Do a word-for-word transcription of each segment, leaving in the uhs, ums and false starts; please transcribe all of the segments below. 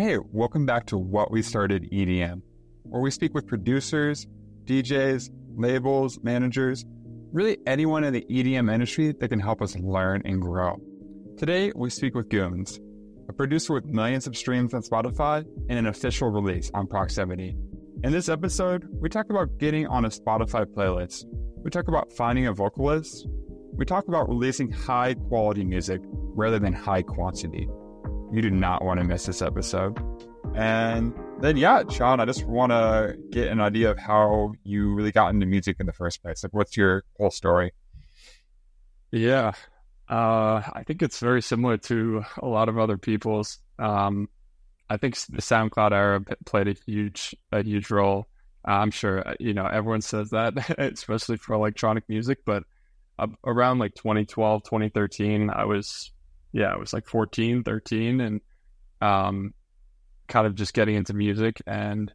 Hey, welcome back to What We Started E D M, where we speak with producers, D Js, labels, managers, really anyone in the E D M industry that can help us learn and grow. Today, we speak with Goons, a producer with millions of streams on Spotify and an official release on Proximity. In this episode, we talk about getting on a Spotify playlist. We talk about finding a vocalist. We talk about releasing high-quality music rather than high quantity. You do not want to miss this episode. And then, yeah, Sean, I just want to get an idea of how you really got into music in the first place. Like, what's your whole story? Yeah, uh, I think it's very similar to a lot of other people's. Um, I think the SoundCloud era played a huge, a huge role. I'm sure, you know, everyone says that, especially for electronic music. But uh, around like twenty twelve, twenty thirteen, I was... Yeah, it was like fourteen, thirteen, and um, kind of just getting into music. And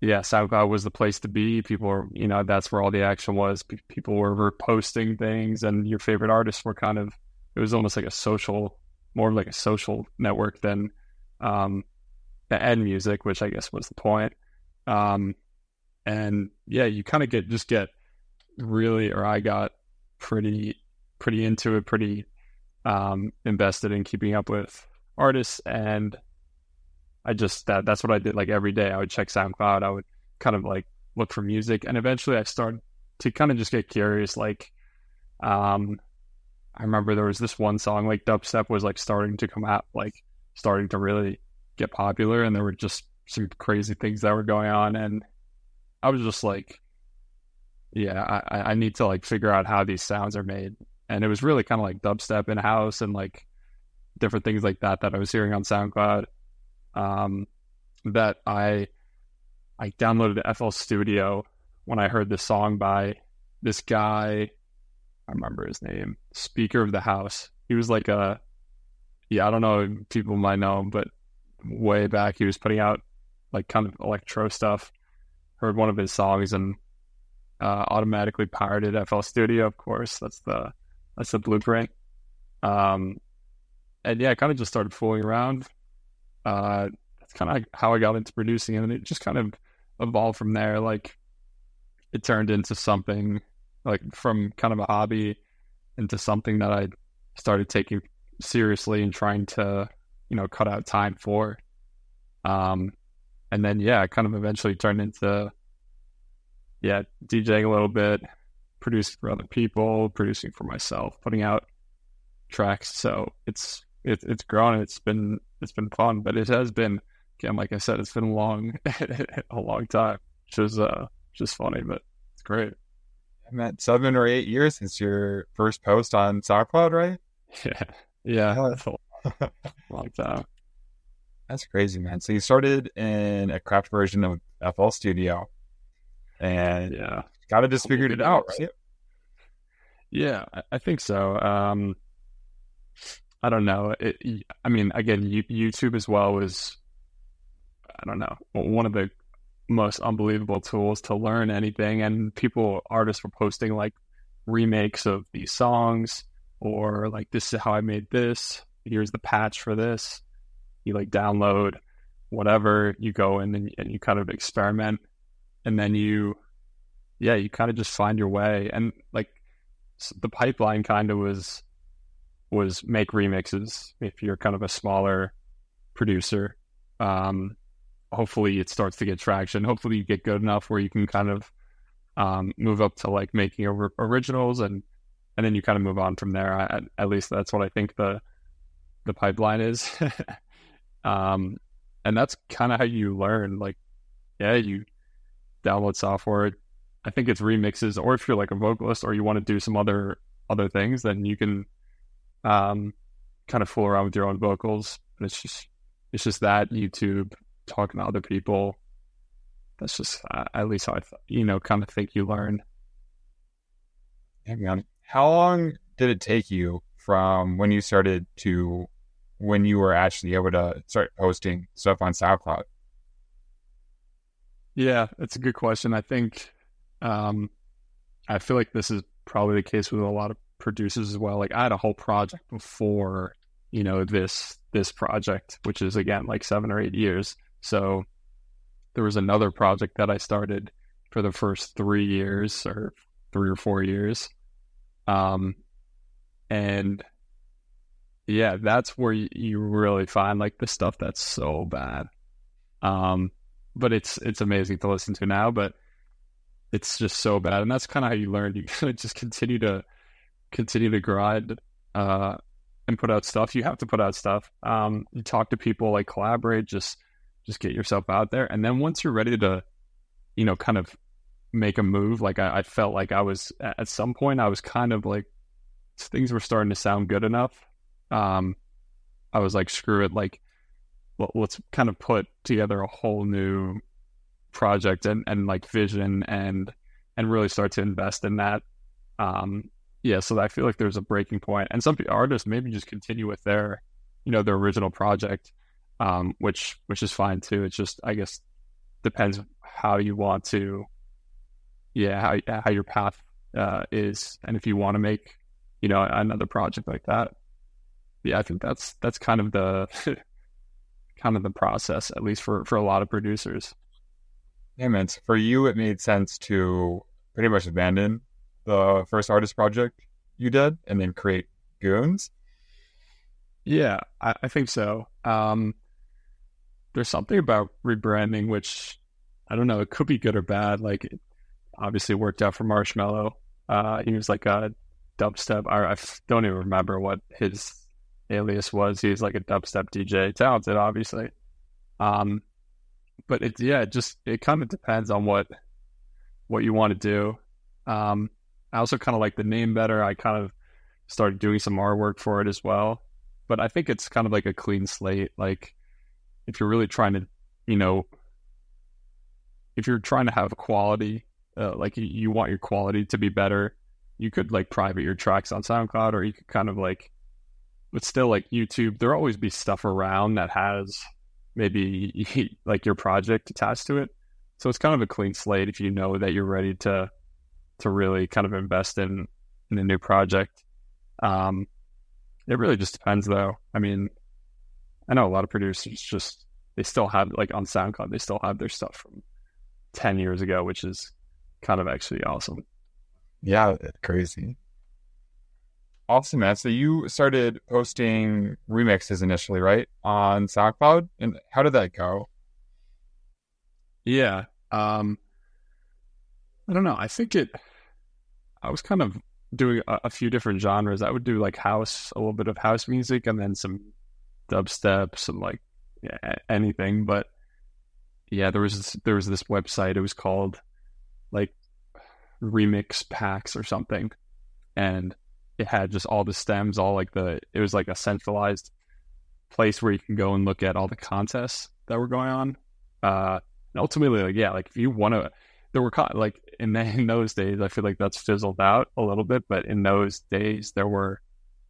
yeah, SoundCloud was the place to be. People were, you know, that's where all the action was. P- people were, were posting things, and your favorite artists were kind of, it was almost like a social, more like a social network than um, and music, which I guess was the point. Um, and yeah, you kind of get, just get really, or I got pretty, pretty into it, pretty, um invested in keeping up with artists. And I just that that's what I did. Like every day I would check SoundCloud, I would kind of like look for music, and eventually I started to kind of just get curious. Like um I remember there was this one song, like Dubstep was like starting to come out, like starting to really get popular, and there were just some crazy things that were going on, and I was just like, yeah, I, I need to like figure out how these sounds are made. And it was really kind of like dubstep in house and like different things like that that I was hearing on SoundCloud. Um, that I I downloaded F L Studio when I heard this song by this guy. I remember his name, Speaker of the House. He was like a yeah, I don't know, people might know him, but way back he was putting out like kind of electro stuff. Heard one of his songs and uh, automatically pirated F L Studio. Of course, that's the That's the blueprint. Um, and yeah, I kind of just started fooling around. Uh, that's kind of how I got into producing, and it just kind of evolved from there. Like it turned into something, like from kind of a hobby into something that I started taking seriously and trying to, you know, cut out time for. Um, and then, yeah, I kind of eventually turned into, yeah, DJing a little bit, producing for other people, producing for myself, putting out tracks. So it's it, it's grown, and it's been it's been fun, but it has been, again, like I said, it's been a long a long time, which is uh just funny, but it's great. I meant seven or eight years since your first post on SoundCloud, right? Yeah, yeah, that's a long, long time. That's crazy, man. So you started in a craft version of F L Studio, and yeah. Got to just figured it out, right? Yeah, I think so. Um, I don't know. It, I mean, again, YouTube as well was, I don't know, one of the most unbelievable tools to learn anything. And people, artists were posting like remakes of these songs, or like, this is how I made this. Here's the patch for this. You like download whatever, you go in and, and you kind of experiment. And then you... yeah, you kind of just find your way. And like the pipeline kind of was, was make remixes. If you're kind of a smaller producer, um, hopefully it starts to get traction. Hopefully you get good enough where you can kind of, um, move up to like making or- originals and, and then you kind of move on from there. I, at least that's what I think the, the pipeline is. um, and that's kind of how you learn. Like, yeah, you download software, I think it's remixes, or if you're like a vocalist or you want to do some other other things, then you can um, kind of fool around with your own vocals. But it's just it's just that YouTube, talking to other people. That's just uh, at least how I you know kind of think you learn. Hang on, how long did it take you from when you started to when you were actually able to start posting stuff on SoundCloud? Yeah, that's a good question. I think. Um, I feel like this is probably the case with a lot of producers as well. Like I had a whole project before you know, this this project, which is again like seven or eight years. So there was another project that I started for the first three years or three or four years. Um, and yeah, that's where you, you really find like the stuff that's so bad. Um, but it's, it's amazing to listen to now, but it's just so bad. And that's kind of how you learn. You kind of just continue to continue to grind, uh, and put out stuff. You have to put out stuff. Um, you talk to people, like collaborate, just, just get yourself out there. And then once you're ready to, you know, kind of make a move. Like I, I felt like I was at some point, I was kind of like, things were starting to sound good enough. Um, I was like, screw it. Like, well, let's kind of put together a whole new project and, and like vision and, and really start to invest in that. Um, yeah. So I feel like there's a breaking point, and some artists maybe just continue with their, you know, their original project, um, which, which is fine too. It's just, I guess, depends how you want to, yeah, how, how your path uh, is. And if you want to make, you know, another project like that. Yeah, I think that's that's kind of the kind of the process, at least for, for a lot of producers. Yeah, man. So for you, it made sense to pretty much abandon the first artist project you did and then create Goons? Yeah, I, I think so. Um, there's something about rebranding, which, I don't know, it could be good or bad. Like, it obviously worked out for Marshmello. Uh, he was like a Dubstep, I, I don't even remember what his alias was. He's like a Dubstep D J, talented, obviously. Um, but it, yeah, it just, it kind of depends on what, what you want to do. Um, I also kind of like the name better. I kind of started doing some artwork for it as well, but I think it's kind of like a clean slate. Like if you're really trying to, you know, if you're trying to have quality, uh, like you, you want your quality to be better, you could like private your tracks on SoundCloud, or you could kind of like, but still like YouTube, there'll always be stuff around that has maybe like your project attached to it. So it's kind of a clean slate if you know that you're ready to, to really kind of invest in, in a new project. Um, it really just depends though. I mean, I know a lot of producers just, they still have like on SoundCloud, they still have their stuff from ten years ago, which is kind of actually awesome. Yeah. Crazy. Awesome, man. So you started posting remixes initially, right, on SoundCloud? And how did that go? Yeah. Um, I don't know. I think it, I was kind of doing a, a few different genres. I would do like house, a little bit of house music, and then some dubstep, some like yeah, anything. But yeah, there was, this, there was this website. It was called like Remix Packs or something. And it had just all the stems, all like the, it was like a centralized place where you can go and look at all the contests that were going on. Uh, and ultimately, like, yeah, like if you want to, there were con- like in, the, in those days, I feel like that's fizzled out a little bit, but in those days there were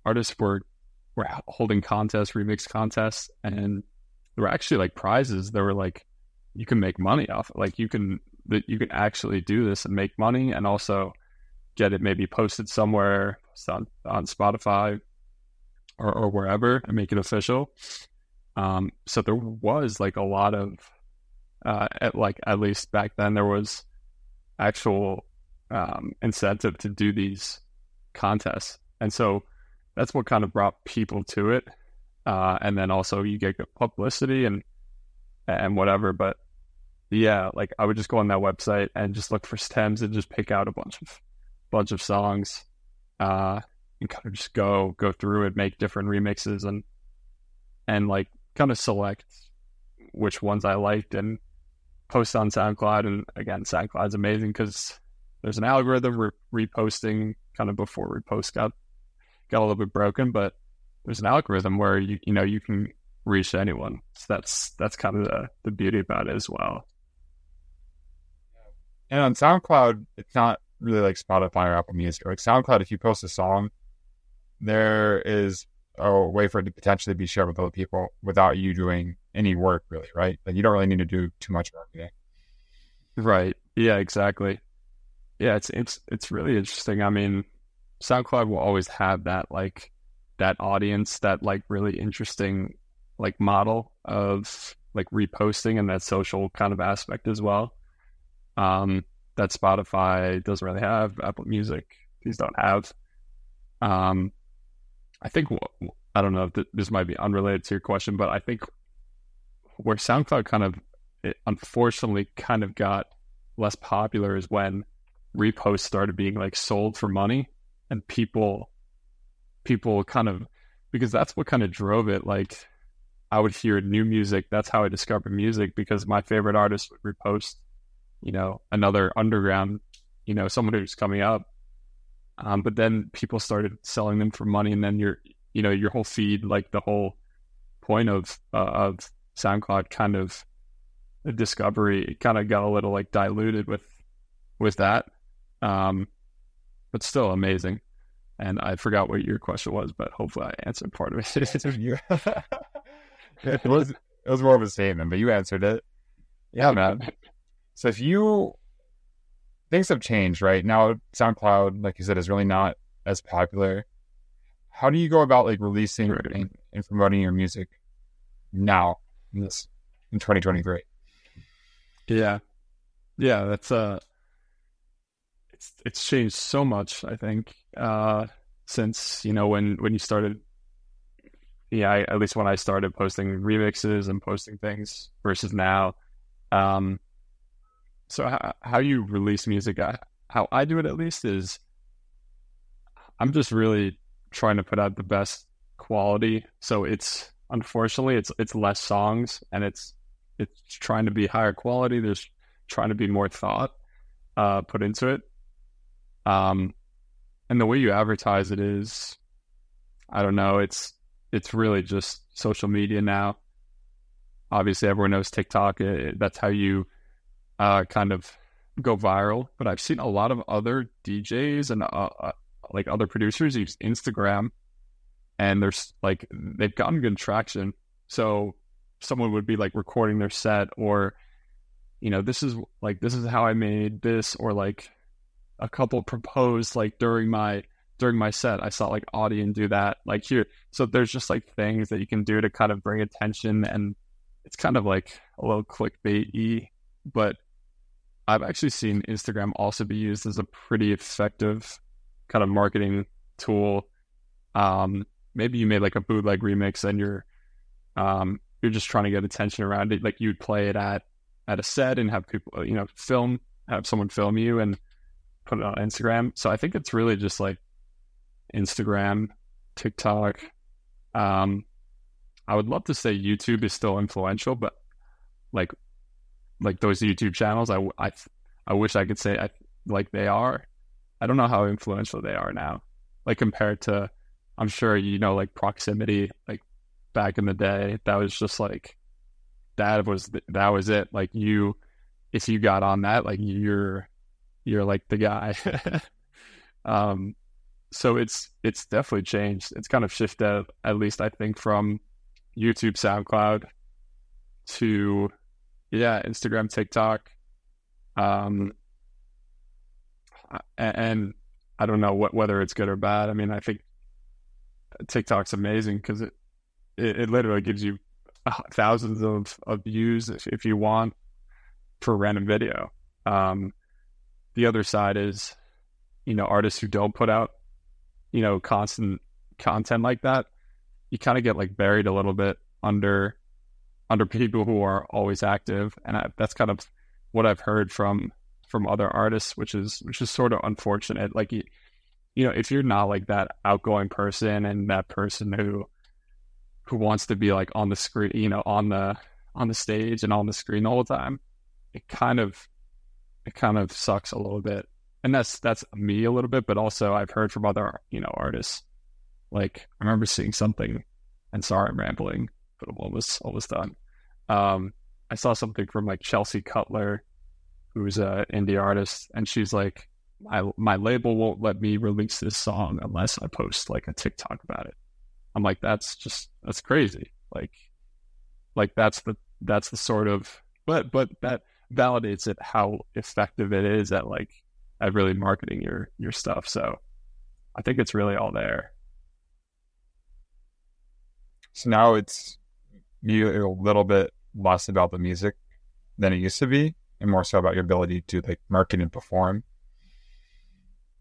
artists were, were holding contests, remix contests, and there were actually like prizes. There were like, you can make money off, like you can, that you can actually do this and make money, and also get it maybe posted somewhere on, on Spotify or, or wherever and make it official. Um, so there was like a lot of, uh, at like, at least back then there was actual, um, incentive to do these contests. And so that's what kind of brought people to it. Uh, and then also you get good publicity and, and whatever, but yeah, like I would just go on that website and just look for stems and just pick out a bunch of bunch of songs uh and kind of just go go through and make different remixes and and like kind of select which ones I liked and post on SoundCloud. And again, SoundCloud's amazing because there's an algorithm. Re- reposting kind of before repost got got a little bit broken, but there's an algorithm where you you know you can reach anyone, so that's that's kind of the, the beauty about it as well. And on SoundCloud, it's not really like Spotify or Apple Music. Like SoundCloud, if you post a song, there is a way for it to potentially be shared with other people without you doing any work, really, right? Like you don't really need to do too much marketing. Right. Yeah, exactly. Yeah, it's it's it's really interesting. I mean, SoundCloud will always have that like that audience, that like really interesting like model of like reposting and that social kind of aspect as well. Um, that Spotify doesn't really have, Apple Music, these don't have. Um, I think, I don't know if this might be unrelated to your question, but I think where SoundCloud kind of, it unfortunately kind of got less popular is when reposts started being like sold for money, and people, people kind of, because that's what kind of drove it. Like I would hear new music. That's how I discovered music, because my favorite artist would repost, you know, another underground, you know, someone who's coming up. Um, but then people started selling them for money, and then your, you know, your whole feed, like the whole point of, uh, of SoundCloud kind of a discovery, it kind of got a little like diluted with, with that. Um, but still amazing. And I forgot what your question was, but hopefully I answered part of it. it was, it was more of a statement, but you answered it. Yeah, man. So if you, things have changed, right? Now SoundCloud, like you said, is really not as popular. How do you go about like releasing right. and, and promoting your music now in this in twenty twenty-three? Yeah, yeah, that's uh, it's it's changed so much. I think uh, since you know when when you started, yeah, I, at least when I started posting remixes and posting things versus now. Um, So how, how you release music, I, how I do it at least, is I'm just really trying to put out the best quality. So it's, unfortunately, it's it's less songs, and it's it's trying to be higher quality. There's trying to be more thought uh, put into it. Um, and the way you advertise it is, I don't know, it's it's really just social media now. Obviously, everyone knows TikTok. It, it, that's how you... Uh, kind of go viral, but I've seen a lot of other D Js and uh, uh, like other producers use Instagram, and there's like they've gotten good traction. So someone would be like recording their set, or you know, this is like this is how I made this, or like a couple proposed like during my during my set. I saw like Audien do that, like here. So there's just like things that you can do to kind of bring attention, and it's kind of like a little clickbait-y, but I've actually seen Instagram also be used as a pretty effective kind of marketing tool. Um, maybe you made like a bootleg remix, and you're um, you're just trying to get attention around it. Like you'd play it at at a set and have people, you know, film, have someone film you and put it on Instagram. So I think it's really just like Instagram, TikTok. Um, I would love to say YouTube is still influential, but like. Like those YouTube channels, I, I, I wish I could say I, like they are. I don't know how influential they are now. Like compared to, I'm sure, you know, like Proximity, like back in the day, that was just like, that was, that was it. Like you, if you got on that, like you're, you're like the guy. um, so it's, it's definitely changed. It's kind of shifted, at least I think, from YouTube, SoundCloud to... Yeah, Instagram, TikTok, um, and, and I don't know what whether it's good or bad. I mean, I think TikTok's amazing because it, it it literally gives you thousands of, of views if, if you want for a random video. Um, the other side is, you know, artists who don't put out, you know, constant content like that, you kind of get like buried a little bit under. under people who are always active. And I, that's kind of what I've heard from, from other artists, which is, which is sort of unfortunate. Like, you, you know, if you're not like that outgoing person and that person who, who wants to be like on the screen, you know, on the, on the stage and on the screen all the time, it kind of, it kind of sucks a little bit. And that's, that's me a little bit, but also I've heard from other, you know, artists. Like I remember seeing something, and sorry, I'm rambling, but I'm almost, almost done. Um, I saw something from like Chelsea Cutler, who's an indie artist, and she's like, my, my label won't let me release this song unless I post like a TikTok about it. I'm like, that's just, that's crazy. Like, like that's the, that's the sort of, but, but that validates it, how effective it is at like, at really marketing your, your stuff. So I think it's really all there. So now it's you a little bit less about the music than it used to be, and more so about your ability to like market and perform.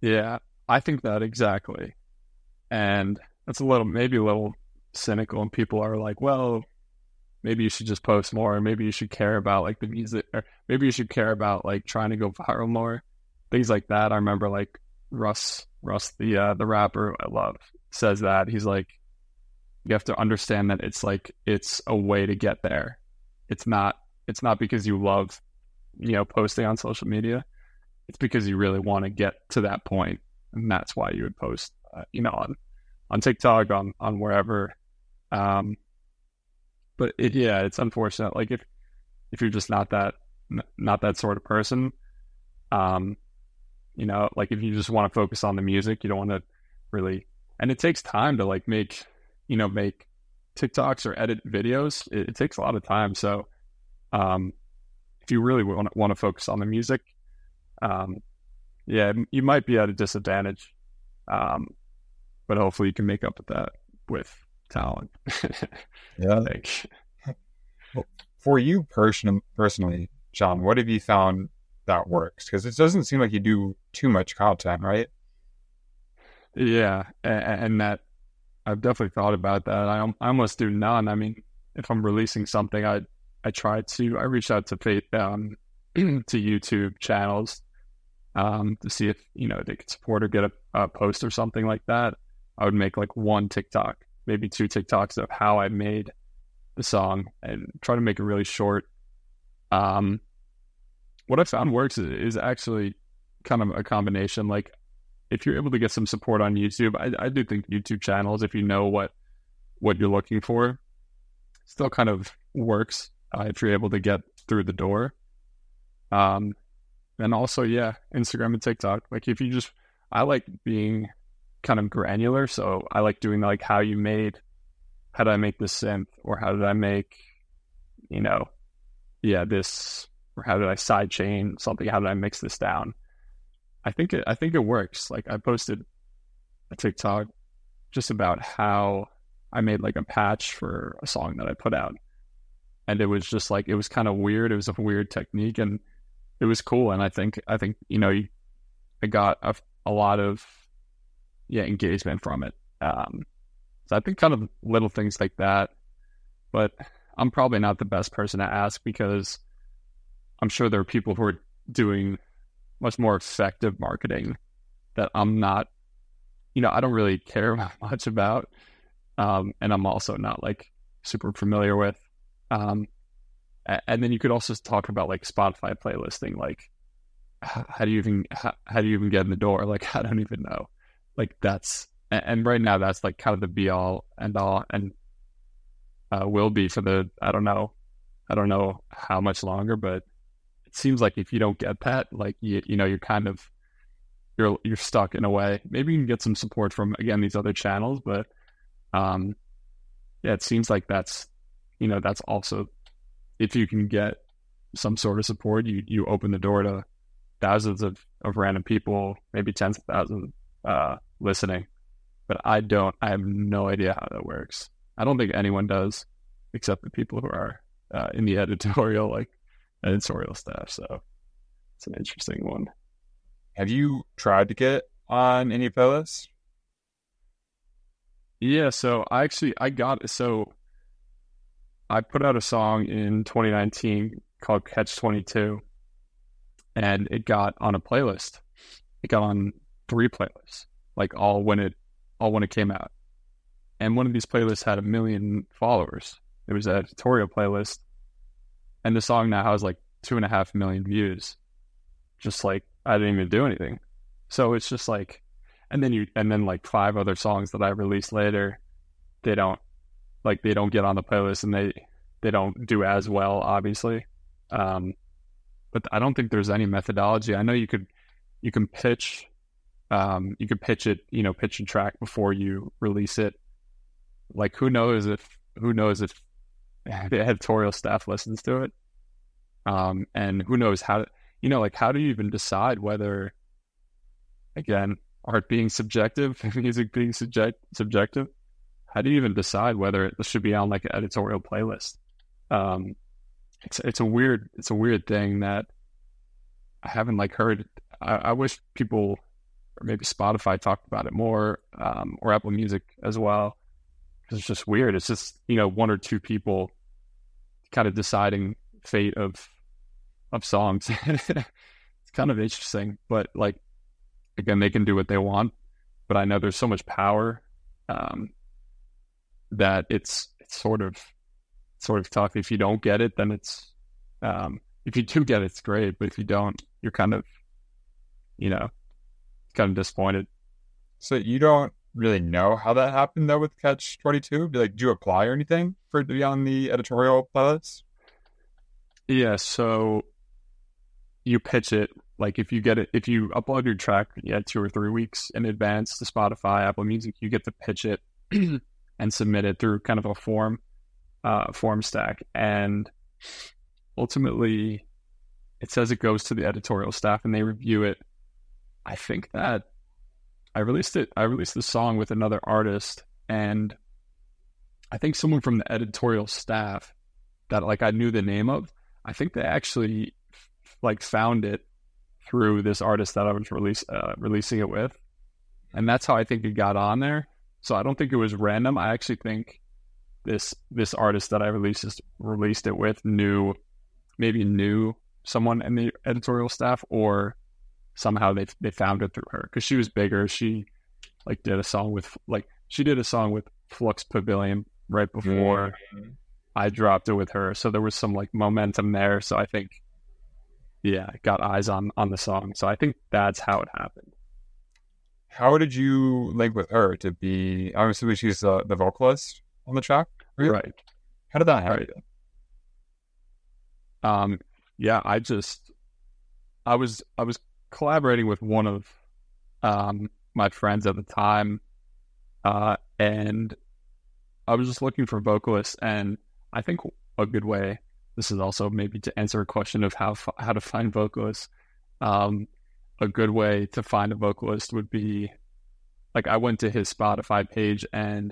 Yeah, I think that exactly. And that's a little, maybe a little cynical, and people are like, well, maybe you should just post more, or maybe you should care about like the music, or maybe you should care about like trying to go viral more, things like that. I remember like Russ, Russ, the, uh, the rapper I love, says that he's like, you have to understand that it's like, it's a way to get there. It's not, it's not because you love, you know, posting on social media. It's because you really want to get to that point, and that's why you would post, uh, you know, on, on TikTok, on, on wherever. Um, but it, yeah, it's unfortunate. Like if, if you're just not that, n- not that sort of person, um, you know, like if you just want to focus on the music, you don't want to really, and it takes time to like make, you know, make TikToks or edit videos. It, it takes a lot of time. So, um, if you really want to, want to focus on the music, um, yeah, you might be at a disadvantage. Um, but hopefully you can make up with that with talent. Yeah. Well, for you person- personally, John, what have you found that works? Because it doesn't seem like you do too much content, right? Yeah. And, and that I've definitely thought about that. I, I almost do none. I mean, if I'm releasing something, I, I try to, I reach out to, um, to YouTube channels, um, to see if, you know, they could support or get a, a post or something like that. I would make like one TikTok, maybe two TikToks of how I made the song, and try to make it really short. Um, what I found works is, is actually kind of a combination. Like if you're able to get some support on YouTube, I, I do think YouTube channels, if you know what, what you're looking for, still kind of works. Uh, if you're able to get through the door. Um, and also, yeah, Instagram and TikTok. Like if you just, I like being kind of granular. So I like doing like how you made, how did I make this synth, or how did I make, you know, yeah, this, or how did I sidechain something? How did I mix this down? I think it, I think it works. Like I posted a TikTok just about how I made like a patch for a song that I put out. And it was just like, it was kind of weird. It was a weird technique, and it was cool. And I think, I think, you know, you, I got a, a lot of, yeah, engagement from it. Um, so I think kind of little things like that, but I'm probably not the best person to ask, because I'm sure there are people who are doing much more effective marketing that I'm not, you know, I don't really care much about. Um, and I'm also not like super familiar with. Um, and then you could also talk about like Spotify playlisting, like how do you even, how, how do you even get in the door? Like, I don't even know. Like that's, and right now that's like kind of the be all and all, and uh, will be for the, I don't know, I don't know how much longer, but it seems like if you don't get that, like, you, you know, you're kind of, you're, you're stuck in a way. Maybe you can get some support from, again, these other channels, but, um, yeah, it seems like that's, you know, that's also, if you can get some sort of support, you, you open the door to thousands of, of random people, maybe tens of thousands uh, listening. But I don't, I have no idea how that works. I don't think anyone does, except the people who are uh, in the editorial, like editorial staff. So it's an interesting one. Have you tried to get on any playlists? Yeah. So I actually, I got, so I put out a song in twenty nineteen called Catch twenty-two, and it got on a playlist. It got on three playlists, like all when it, all when it came out. And one of these playlists had a million followers. It was an editorial playlist. And the song now has like two and a half million views. Just like, I didn't even do anything. So it's just like, and then you, and then like five other songs that I released later, they don't, like they don't get on the playlist, and they, they don't do as well, obviously. Um, but I don't think there's any methodology. I know you could, you can pitch, um, you could pitch it, you know, pitch a track before you release it. Like who knows if, who knows if the editorial staff listens to it. Um, and who knows how, to, you know, like how do you even decide whether, again, art being subjective, music being subject, subjective, how do you even decide whether it should be on like an editorial playlist? Um, it's it's a weird it's a weird thing that I haven't like heard. I, I wish people, or maybe Spotify, talked about it more, um, or Apple Music as well, because it's just weird. It's just, you know, one or two people kind of deciding fate of of songs. It's kind of interesting, but like, again, they can do what they want, but I know there's so much power um, that it's it's sort of sort of tough. If you don't get it, then it's um, if you do get it, it's great. But if you don't, you're kind of, you know, kind of disappointed. So you don't really know how that happened though with Catch twenty-two? Like, do you apply or anything for to be on the editorial playlists? Yeah, so you pitch it. Like, if you get it, if you upload your track, yeah, two or three weeks in advance to Spotify, Apple Music, you get to pitch it and submit it through kind of a form, uh, form stack. And ultimately, it says it goes to the editorial staff and they review it. I think that I released it. I released the song with another artist, and I think someone from the editorial staff that like I knew the name of, I think they actually like found it through this artist that I was release, uh, releasing it with, and that's how I think it got on there. So I don't think it was random. I actually think this this artist that I released released it with knew, maybe knew someone in the editorial staff, or somehow they they found it through her, because she was bigger. She like did a song with like she did a song with Flux Pavilion right before mm-hmm. I dropped it with her, so there was some like momentum there. So I think, yeah, got eyes on on the song. So I think that's how it happened. How did you link with her to be? I'm assuming she's the, the vocalist on the track, right? right. How did that happen? Right. Um. Yeah, I just I was I was. collaborating with one of um, my friends at the time, uh, and I was just looking for vocalists. And I think a good way, this is also maybe to answer a question of how how to find vocalists, um, a good way to find a vocalist would be, like, I went to his Spotify page and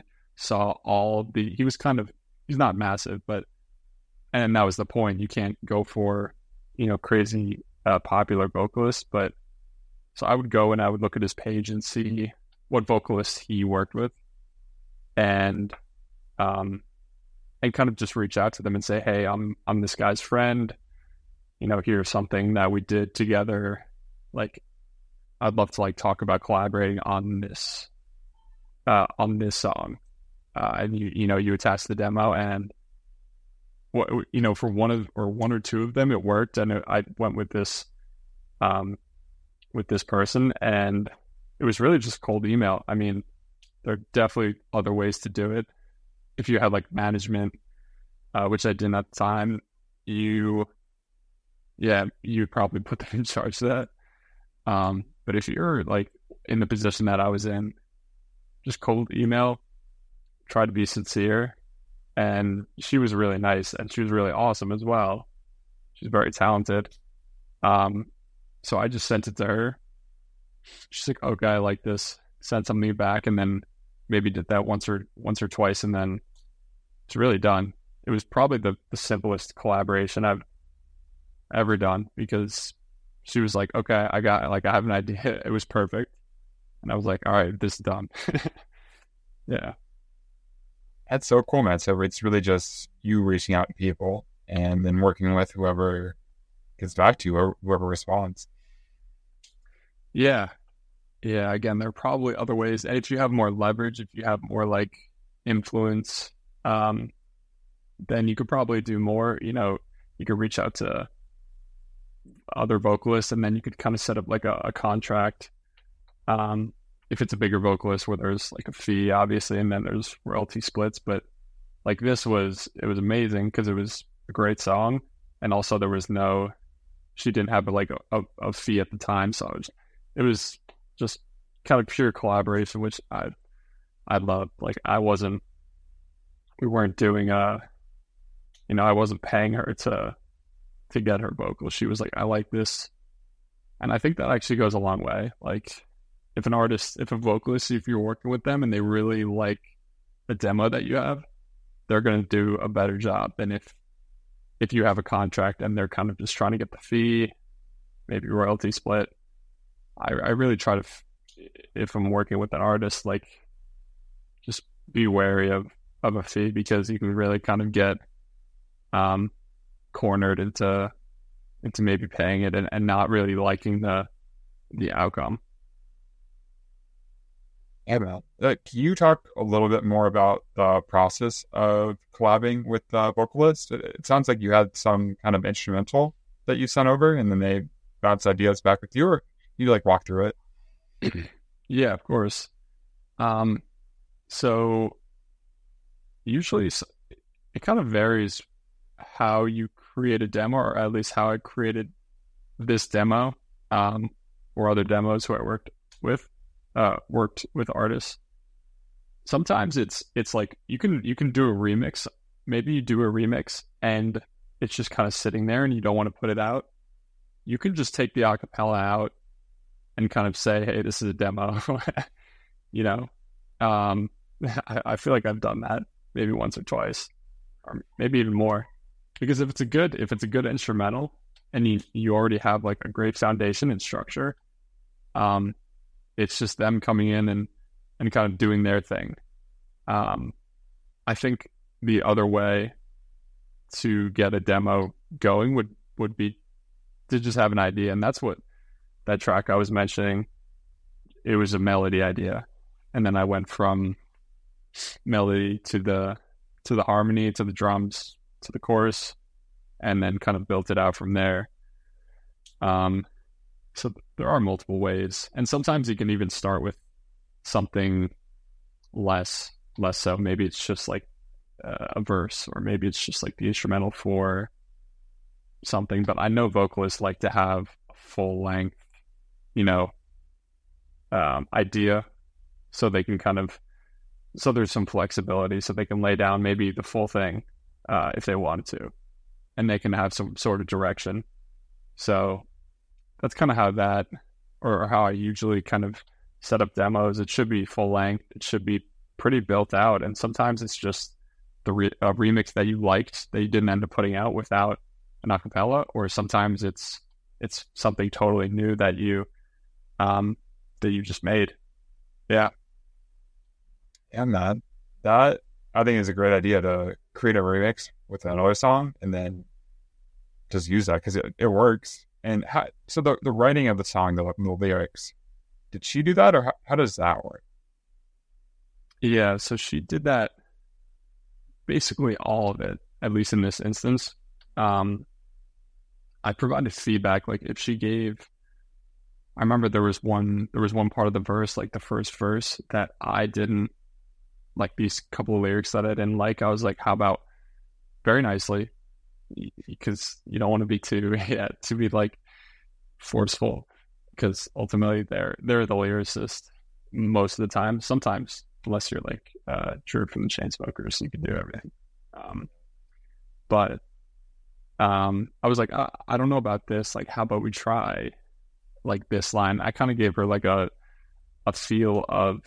saw all the, he was kind of, he's not massive, but, and that was the point, you can't go for, you know, crazy Uh, popular vocalist, but so I would go and I would look at his page and see what vocalists he worked with, and um and kind of just reach out to them and say, hey, I'm I'm this guy's friend, you know, here's something that we did together, like I'd love to like talk about collaborating on this uh on this song, uh and you you know you attach the demo. And What, you know, for one of or one or two of them, it worked, and it, I went with this, um, with this person, and it was really just cold email. I mean, there are definitely other ways to do it. If you had like management, uh, which I didn't at the time, you, yeah, you'd probably put them in charge of that. Um, but if you're like in the position that I was in, just cold email, try to be sincere. And she was really nice, and she was really awesome as well. She's very talented. Um, so I just sent it to her. She's like, "Okay, I like this." Sent something back, and then maybe did that once or once or twice, and then it's really done. It was probably the, the simplest collaboration I've ever done, because she was like, "Okay, I got like I have an idea." It was perfect, and I was like, "All right, this is done." Yeah. That's so cool, man. So it's really just you reaching out to people and then working with whoever gets back to you or whoever responds. Yeah. Yeah. Again, there are probably other ways. And if you have more leverage, if you have more like influence, um, then you could probably do more. You know, you could reach out to other vocalists, and then you could kind of set up like a, a contract. Um, If it's a bigger vocalist, where there's like a fee, obviously, and then there's royalty splits. But like this was, it was amazing because it was a great song, and also there was no, she didn't have like a, a, a fee at the time, so it was, it was just kind of pure collaboration, which I I loved. Like I wasn't, we weren't doing a, you know, I wasn't paying her to to get her vocals. She was like, I like this, and I think that actually goes a long way. Like. If an artist, if a vocalist, if you're working with them and they really like a demo that you have, they're going to do a better job than if if you have a contract and they're kind of just trying to get the fee, maybe royalty split. I, I really try to, if I'm working with an artist, like just be wary of, of a fee, because you can really kind of get um, cornered into into maybe paying it and, and not really liking the the outcome. Emma, uh, can you talk a little bit more about the process of collabing with the vocalist? It, it sounds like you had some kind of instrumental that you sent over, and then they bounced ideas back with you, or you like walk through it? Yeah, of course. Um, so usually it kind of varies how you create a demo, or at least how I created this demo, um, or other demos who I worked with. Uh, worked with artists. Sometimes it's it's like you can you can do a remix. Maybe you do a remix and it's just kind of sitting there and you don't want to put it out. You can just take the acapella out and kind of say, "Hey, this is a demo." You know, um, I, I feel like I've done that maybe once or twice, or maybe even more. Because if it's a good if it's a good instrumental and you you already have like a great foundation and structure, um. It's just them coming in and, and kind of doing their thing. Um, I think the other way to get a demo going would, would be to just have an idea. And that's what that track I was mentioning. It was a melody idea. And then I went from melody to the, to the harmony, to the drums, to the chorus, and then kind of built it out from there. Um, So there are multiple ways, and sometimes you can even start with something less, less so. Maybe it's just like uh, a verse, or maybe it's just like the instrumental for something. But I know vocalists like to have a full length, you know, um, idea, so they can kind of, so there's some flexibility, so they can lay down maybe the full thing uh, if they wanted to, and they can have some sort of direction. So that's kind of how that, or how I usually kind of set up demos. It should be full length. It should be pretty built out. And sometimes it's just the re- a remix that you liked that you didn't end up putting out without an acapella, or sometimes it's it's something totally new that you um, that you just made. Yeah, and that that I think is a great idea, to create a remix with another song and then just use that, because it, it works. And how, so the, the writing of the song, the, the lyrics, did she do that, or how, how does that work? Yeah, so she did that, basically all of it, at least in this instance. Um, I provided feedback, like if she gave, I remember there was one, there was one part of the verse, like the first verse that I didn't, like these couple of lyrics that I didn't like. I was like, how about very nicely? Because you don't want to be too yeah, to be like forceful, because ultimately they're they're the lyricist most of the time. Sometimes, unless you're like uh, Drew from the Chainsmokers, you can do everything. Um, but um, I was like, I, I don't know about this. Like, how about we try like this line? I kind of gave her like a a feel of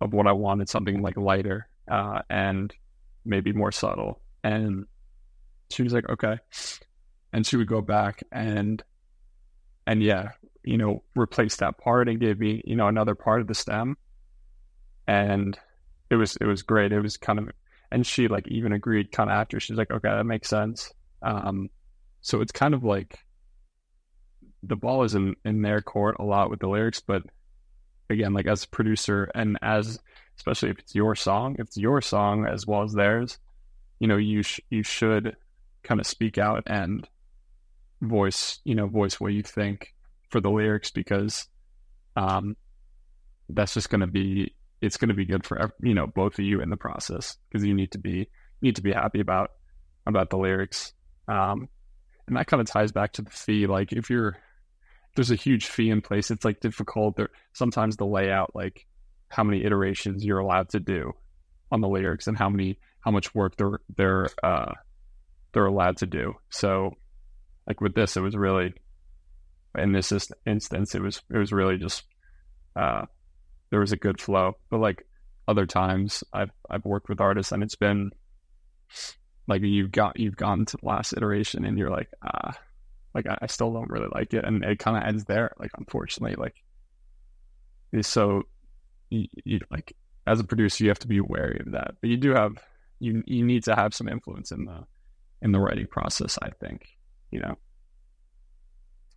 of what I wanted, something like lighter uh, and maybe more subtle. And she was like, okay. And she would go back and, and yeah, you know, replace that part and give me, you know, another part of the stem. And it was, it was great. It was kind of, and she like even agreed kind of after. She's like, okay, that makes sense. Um, so it's kind of like the ball is in, in their court a lot with the lyrics. But again, like as a producer, and as, especially if it's your song, if it's your song as well as theirs, you know, you, sh- you should kind of speak out and voice, you know, voice what you think for the lyrics, because um, that's just going to be, it's going to be good for, you know, both of you in the process, because you need to be, you need to be happy about, about the lyrics. Um, and that kind of ties back to the fee. Like if you're, if there's a huge fee in place, it's like difficult. There, sometimes the layout, like how many iterations you're allowed to do on the lyrics and how many, how much work they're, they're, uh, they're allowed to do. So like with this, it was really, in this instance, it was, it was really just, uh, there was a good flow, but like other times I've I've worked with artists and it's been like you've got you've gotten to the last iteration and you're like ah like I, I still don't really like it, and it kind of ends there. Like unfortunately, like it's so you, you like as a producer you have to be wary of that, but you do have you you need to have some influence in the in the writing process, I think, you know.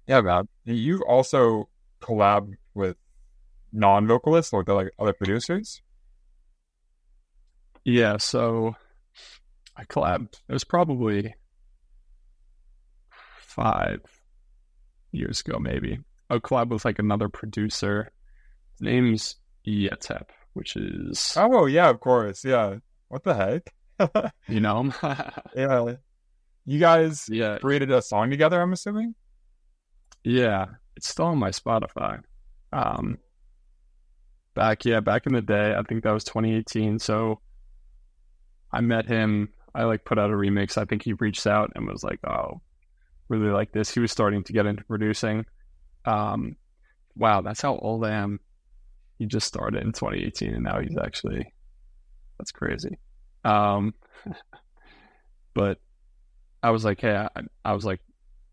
Yeah, man. You also collab with non-vocalists or like other producers? Yeah, so I collabed. It was probably five years ago, maybe. I collabed with like another producer. His name's Yetep, which is... Oh, yeah, of course. Yeah. What the heck? You know? Yeah. You guys yeah. created a song together, I'm assuming? Yeah, it's still on my Spotify. Um, back, yeah, back in the day, I think that was twenty eighteen. So I met him. I like put out a remix. I think he reached out and was like, "Oh, really like this." He was starting to get into producing. Um, wow, that's how old I am. He just started in twenty eighteen, and now he's actually that's crazy. Um, but I was like, hey, I, I was like,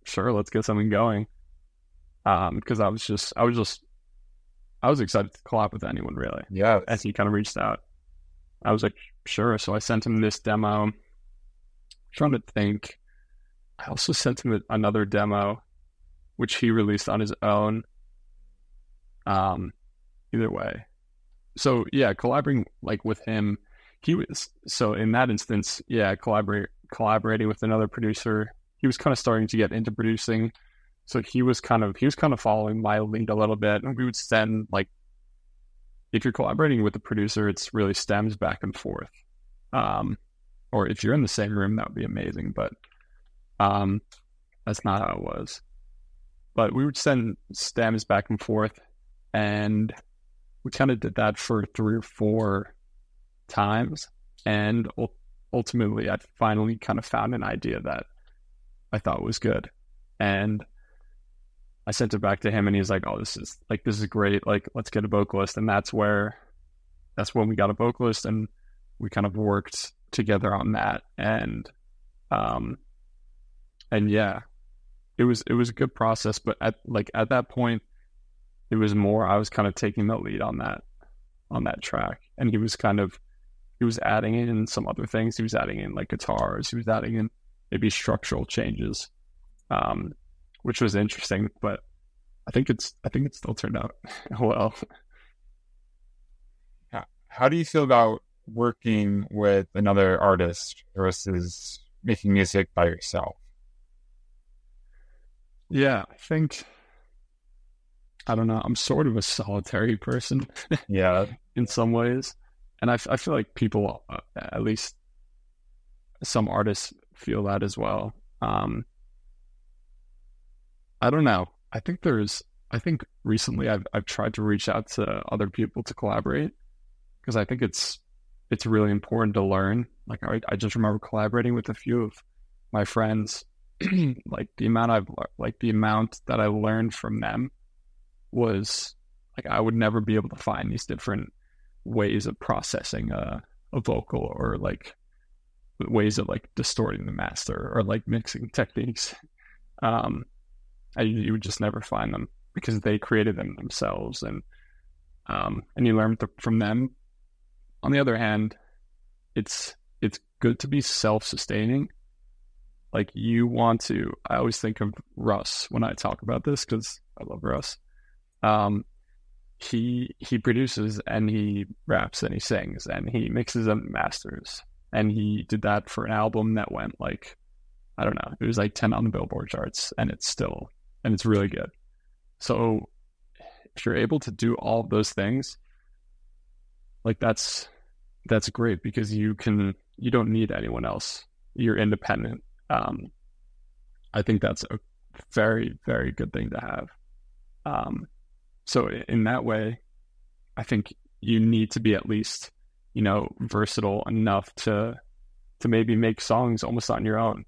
sure, let's get something going. Um, because I was just, I was just, I was excited to collab with anyone really. Yeah. As he kind of reached out, I was like, sure. So I sent him this demo. I'm trying to think. I also sent him another demo, which he released on his own. Um, either way. So yeah, collaborating like with him, he was, so in that instance, yeah, collaborate, collaborating with another producer. He was kind of starting to get into producing. So he was kind of he was kind of following my lead a little bit, and we would send like, if you're collaborating with a producer, it's really stems back and forth, um, or if you're in the same room, that would be amazing. But um, that's not how it was. But we would send stems back and forth, and we kind of did that for three or four times, and ultimately, I finally kind of found an idea that I thought was good, and I sent it back to him, and he's like, "Oh, this is like this is great. Like, let's get a vocalist." And that's where, that's when we got a vocalist, and we kind of worked together on that. And, um, and yeah, it was it was a good process. But at like at that point, it was more I was kind of taking the lead on that on that track, and he was kind of he was adding in some other things. He was adding in like guitars. He was adding in maybe structural changes. Um, which was interesting, but I think it's I think it still turned out well. How, how do you feel about working with another artist versus making music by yourself? Yeah, I think I don't know. I'm sort of a solitary person. Yeah, in some ways, and I, I feel like people, at least some artists, feel that as well. Um, I don't know. I think there's, I think recently I've, I've tried to reach out to other people to collaborate because I think it's, it's really important to learn. Like I, I just remember collaborating with a few of my friends, like the amount I've, like the amount that I learned from them was like, I would never be able to find these different ways of processing a, a vocal or like ways of like distorting the master or like mixing techniques. Um, I, you would just never find them because they created them themselves, and um, and you learn th- from them. On the other hand, it's it's good to be self-sustaining. Like you want to. I always think of Russ when I talk about this because I love Russ. Um, he he produces and he raps and he sings and he mixes and masters, and he did that for an album that went like I don't know. It was like ten on the Billboard charts, and it's still. And it's really good. So if you're able to do all of those things, like that's that's great because you can you don't need anyone else. You're independent. Um, I think that's a very, very good thing to have. Um, so in that way, I think you need to be at least, you know, versatile enough to to maybe make songs almost on your own.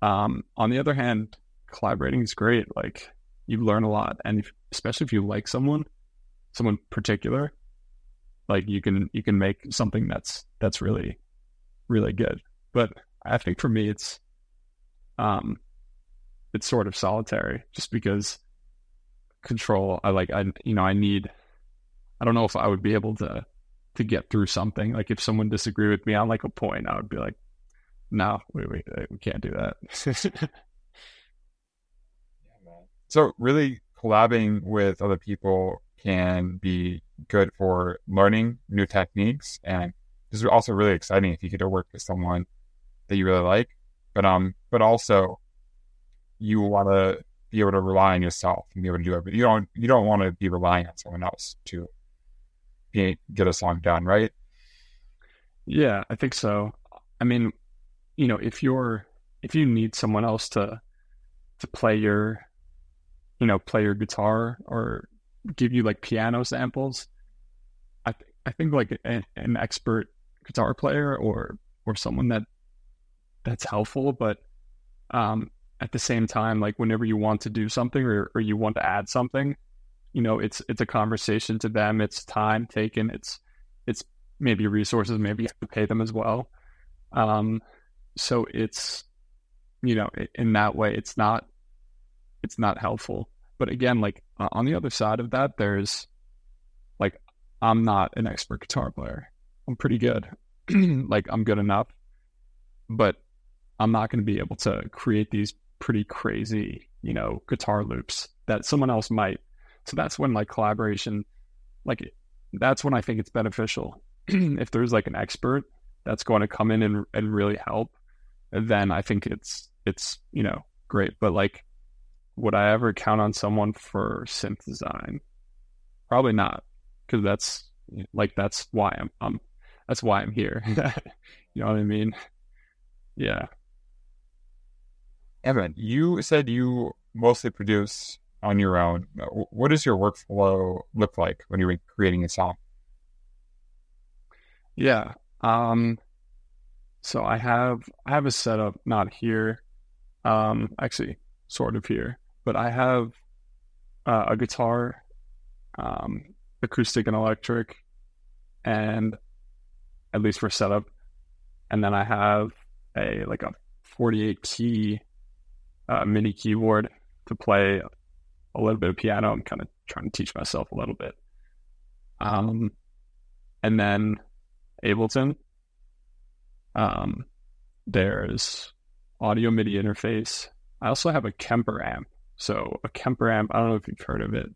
Um, on the other hand, collaborating is great. Like you learn a lot, and if, especially if you like someone someone particular, Like you can you can make something that's that's really really good. But I think for me it's um it's sort of solitary, just because control, I like I you know I need I don't know if I would be able to to get through something. Like if someone disagreed with me on like a point, I would be like, no, we we, we can't do that. So really collabing with other people can be good for learning new techniques, and this is also really exciting if you get to work with someone that you really like. But um, but also you want to be able to rely on yourself and be able to do everything. You don't you don't want to be relying on someone else to be, get a song done, right? Yeah, I think so. I mean, you know, if you're if you need someone else to to play your, you know, play your guitar or give you like piano samples, I th- I think like a, an expert guitar player or or someone that that's helpful. But um, at the same time, like whenever you want to do something or, or you want to add something, you know, it's it's a conversation to them. It's time taken. It's it's maybe resources. Maybe you have to pay them as well. Um, so it's, you know, in that way, it's not it's not helpful. But again, like uh, on the other side of that, there's like, I'm not an expert guitar player. I'm pretty good. Like I'm good enough, but I'm not going to be able to create these pretty crazy, you know, guitar loops that someone else might. So that's when like collaboration, like that's when I think it's beneficial. If there's like an expert that's going to come in and, and really help, then I think it's, it's, you know, great. But like, would I ever count on someone for synth design? Probably not, because that's like that's why I'm, I'm that's why I'm here. You know what I mean? Yeah. Evan, you said you mostly produce on your own. What does your workflow look like when you're creating a song? Yeah. Um, so I have I have a setup, not here, um, actually, sort of here. But I have uh, a guitar, um, acoustic and electric, and at least for setup. And then I have a like a forty-eight key uh, MIDI keyboard to play a little bit of piano. I'm kind of trying to teach myself a little bit. Um, and then Ableton. Um, there's audio MIDI interface. I also have a Kemper amp. So a Kemper amp, I don't know if you've heard of it.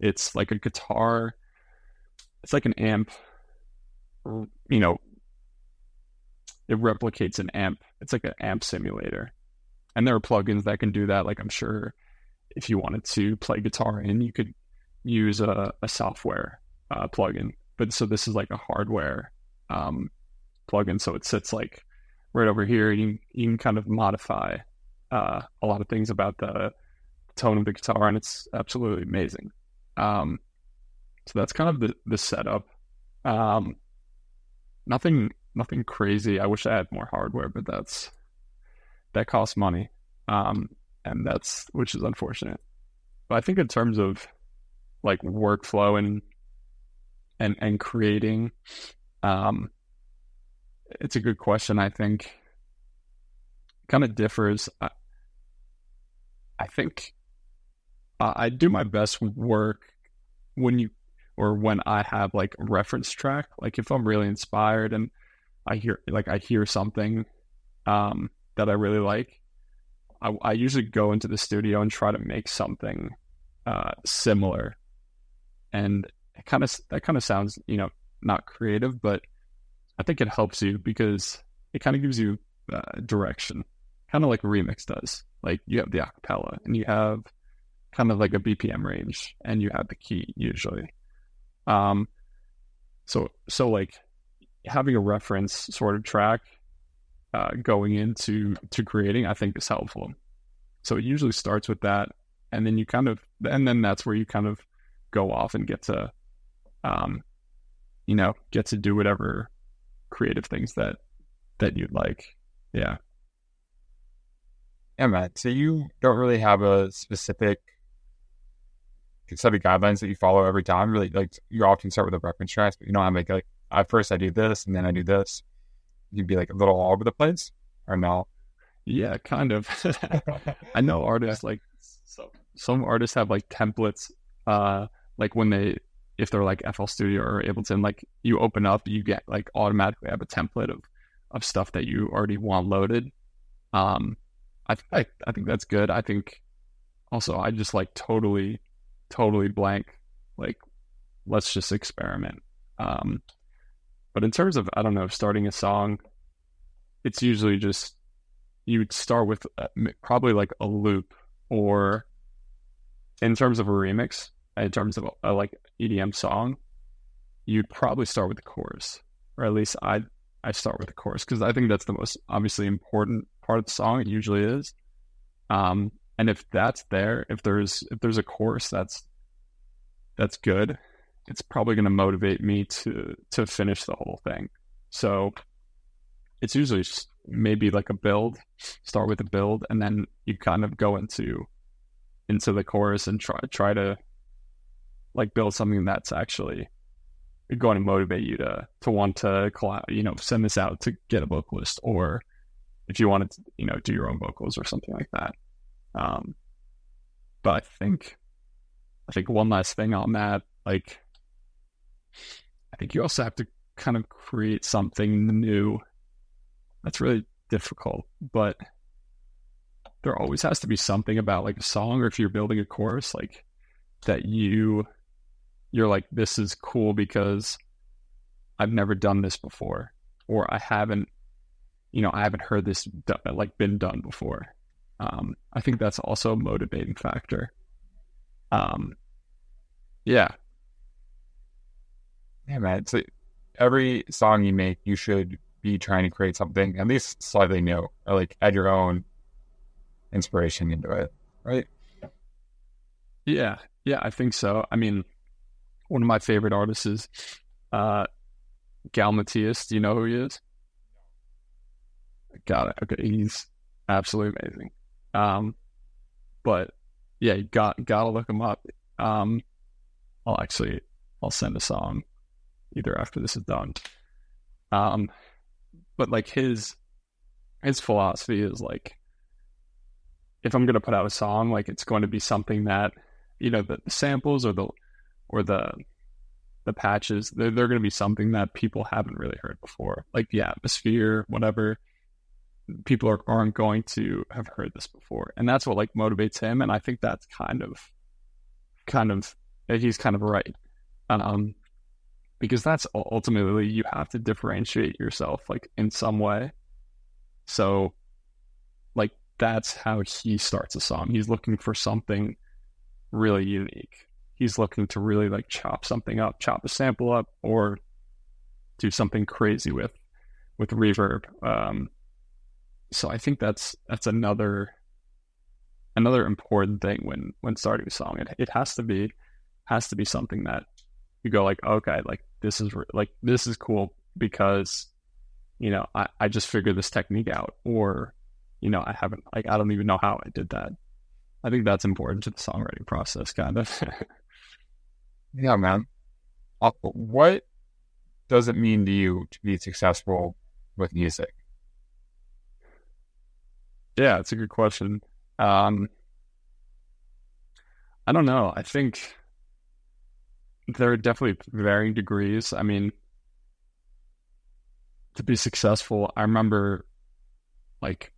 It's like a guitar. It's like an amp, you know, it replicates an amp. It's like an amp simulator. And there are plugins that can do that. Like I'm sure if you wanted to play guitar in, you could use a, a software uh, plugin. But so this is like a hardware um, plugin. So it sits like right over here. You, you can kind of modify uh, a lot of things about the tone of the guitar, and it's absolutely amazing. Um, so that's kind of the, the setup. Um, nothing, nothing crazy. I wish I had more hardware, but that's, that costs money. Um, and that's, which is unfortunate. But I think in terms of like workflow and, and, and creating, um, it's a good question. I think it kind of differs. I, I think uh, I do my best work when you, or when I have like a reference track. Like if I'm really inspired and I hear like I hear something um, that I really like, I, I usually go into the studio and try to make something uh, similar. And it kind of that kind of sounds, you know, not creative, but I think it helps you because it kind of gives you uh, direction, kind of like a remix does. Like you have the acapella and you have kind of like a B P M range and you have the key usually. Um, so, so like having a reference sort of track, uh, going into, to creating, I think is helpful. So it usually starts with that. And then you kind of, and then that's where you kind of go off and get to, um, you know, get to do whatever creative things that, that you'd like. Yeah. Yeah, man. So you don't really have a specific set of guidelines that you follow every time. Really, like, you often start with a reference track, but you don't have like, like at first I do this and then I do this. You'd be like a little all over the place, or no? Yeah, kind of. I know artists like some, some artists have like templates, uh, like when they, if they're like F L Studio or Ableton, like you open up, you get like automatically have a template of, of stuff that you already want loaded. Um, I, I, I think that's good. I think also I just like totally, totally blank, like let's just experiment. Um, but in terms of, I don't know, starting a song, it's usually just, you'd start with probably like a loop, or in terms of a remix, in terms of a, a like E D M song, you'd probably start with the chorus, or at least I I start with the chorus, because I think that's the most obviously important part of the song. It usually is, um, and if that's there, if there's if there's a chorus that's that's good, it's probably going to motivate me to to finish the whole thing. So it's usually just maybe like a build, start with a build, and then you kind of go into into the chorus and try try to like build something that's actually going to motivate you to to want to collab, you know, send this out to get a vocalist, or if you wanted to, you know, do your own vocals or something like that. Um, but I think I think one last thing on that, like I think you also have to kind of create something new. That's really difficult, but there always has to be something about like a song, or if you're building a chorus, like that you, you're like, this is cool because I've never done this before, or I haven't, you know, I haven't heard this done, like been done before. Um, I think that's also a motivating factor. Um, yeah. Yeah, man. So every song you make, you should be trying to create something at least slightly new, or like add your own inspiration into it, right? Yeah, yeah, I think so. I mean, one of my favorite artists is uh, Gal Matias. Do you know who he is? Got it. Okay, he's absolutely amazing. Um, but yeah, you got gotta look him up. Um, I'll actually I'll send a song either after this is done. Um. But like his his philosophy is like, if I'm gonna put out a song, like it's going to be something that, you know, the samples or the or the the patches, they're, they're gonna be something that people haven't really heard before. Like the atmosphere, whatever, people are, aren't going to have heard this before. And that's what like motivates him, and I think that's kind of kind of he's kind of right. Um Because that's ultimately, you have to differentiate yourself like in some way. So like that's how he starts a song. He's looking for something really unique. He's looking to really like chop something up, chop a sample up, or do something crazy with with reverb. Um, so I think that's that's another another important thing when when starting a song. It it has to be has to be something that you go like, okay, like this is like this is cool because, you know, I, I just figured this technique out, or, you know, I haven't, like I don't even know how I did that. I think that's important to the songwriting process, kind of. Yeah, man. What does it mean to you to be successful with music? Yeah, it's a good question. Um, I don't know. I think there are definitely varying degrees. I mean, to be successful, I remember like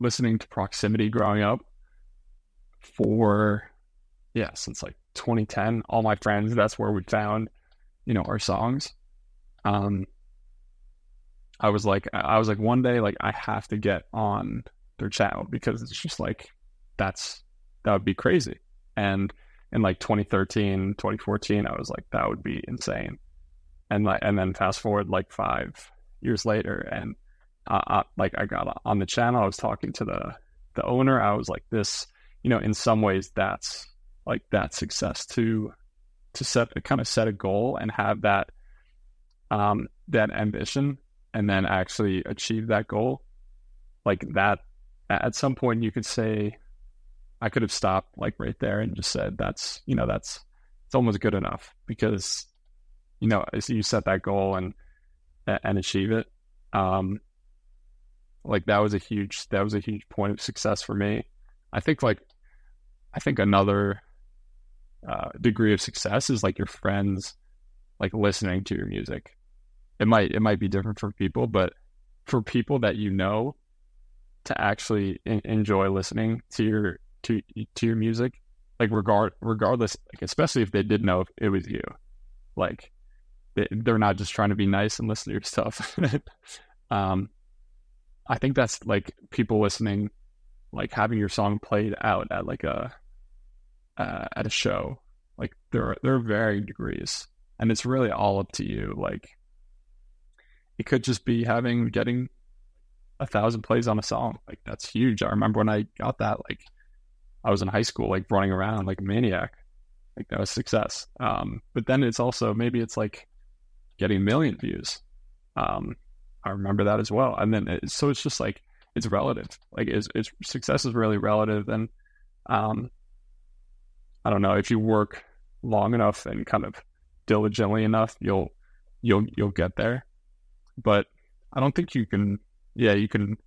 listening to Proximity growing up for, yeah, since like twenty ten, all my friends, that's where we found, you know, our songs. Um, I was like, I was like one day, like I have to get on their channel because it's just like, that's, that would be crazy. And in like twenty thirteen, twenty fourteen, I was like, that would be insane. And like, and then fast forward like five years later, and I, I, like I got on the channel, I was talking to the, the owner. I was like, this, you know, in some ways that's like that success to, to set to kind of set a goal and have that, um, that ambition, and then actually achieve that goal. Like that, at some point you could say, I could have stopped like right there and just said, that's, you know, that's, almost good enough because, you know, you set that goal and and achieve it. Um, like that was a huge that was a huge point of success for me. I think like I think another uh, degree of success is like your friends like listening to your music. It might it might be different for people, but for people that you know to actually in- enjoy listening to your to to your music, like regard regardless, like especially if they did know it was you, like they, they're not just trying to be nice and listen to your stuff. um, I think that's like people listening, like having your song played out at like a uh, at a show. Like there are, there are varying degrees, and it's really all up to you. Like it could just be having getting a thousand plays on a song. Like that's huge. I remember when I got that, like I was in high school, like running around like a maniac. Like that was success. Um, but then it's also maybe it's like getting a million views. Um, I remember that as well. And then it, so it's just like it's relative. Like it's, it's success is really relative. And um, I don't know, if you work long enough and kind of diligently enough, you'll you'll you'll get there. But I don't think you can. Yeah, you can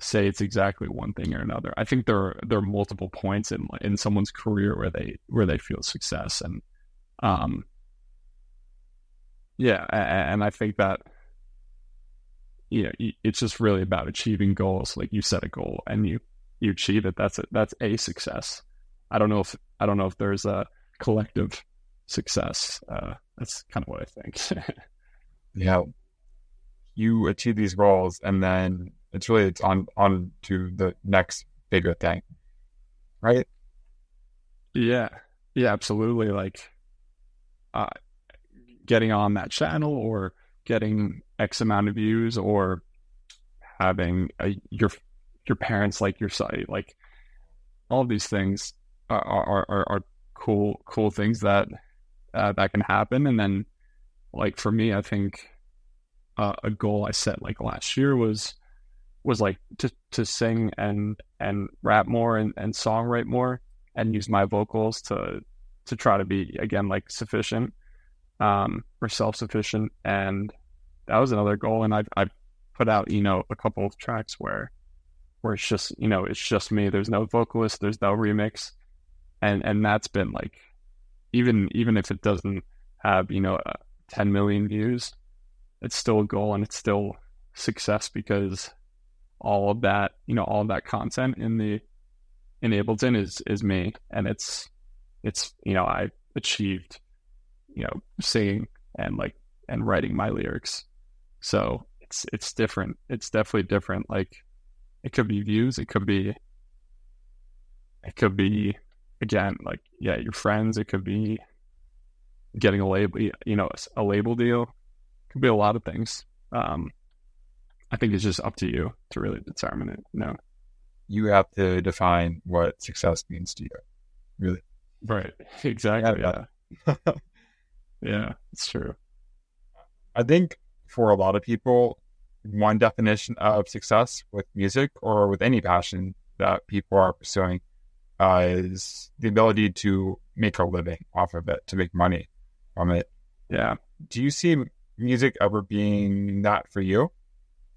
say it's exactly one thing or another. I think there are, there are multiple points in in someone's career where they where they feel success, and um, yeah, and I think that you know it's just really about achieving goals. Like you set a goal and you, you achieve it. That's a, that's a success. I don't know if I don't know if there's a collective success. Uh, that's kind of what I think. Yeah. You achieve these goals, and then it's really it's on on to the next bigger thing, right? Yeah, yeah, absolutely. Like, uh, getting on that channel, or getting X amount of views, or having a, your your parents like your site, like all of these things are are, are, are cool cool things that uh, that can happen. And then, like for me, I think. Uh, a goal I set like last year was was like to to sing and and rap more and, and songwrite more and use my vocals to to try to be again like sufficient um, or self sufficient, and that was another goal. And I I put out you know a couple of tracks where where it's just you know it's just me. There's no vocalist. There's no remix, and and that's been like even even if it doesn't have you know uh, ten million views. It's still a goal and it's still success because all of that, you know, all of that content in the in Ableton is is me, and it's it's you know I achieved you know singing and like and writing my lyrics, so it's it's different. It's definitely different. Like it could be views, it could be it could be again like yeah your friends, it could be getting a label, you know, a label deal. Could be a lot of things. Um, I think it's just up to you to really determine it. No, you have to define what success means to you. Really, right? Exactly. Yeah, yeah. Yeah, it's true. I think for a lot of people, one definition of success with music or with any passion that people are pursuing uh, is the ability to make a living off of it, to make money from it. Yeah. Do you see music ever being that for you,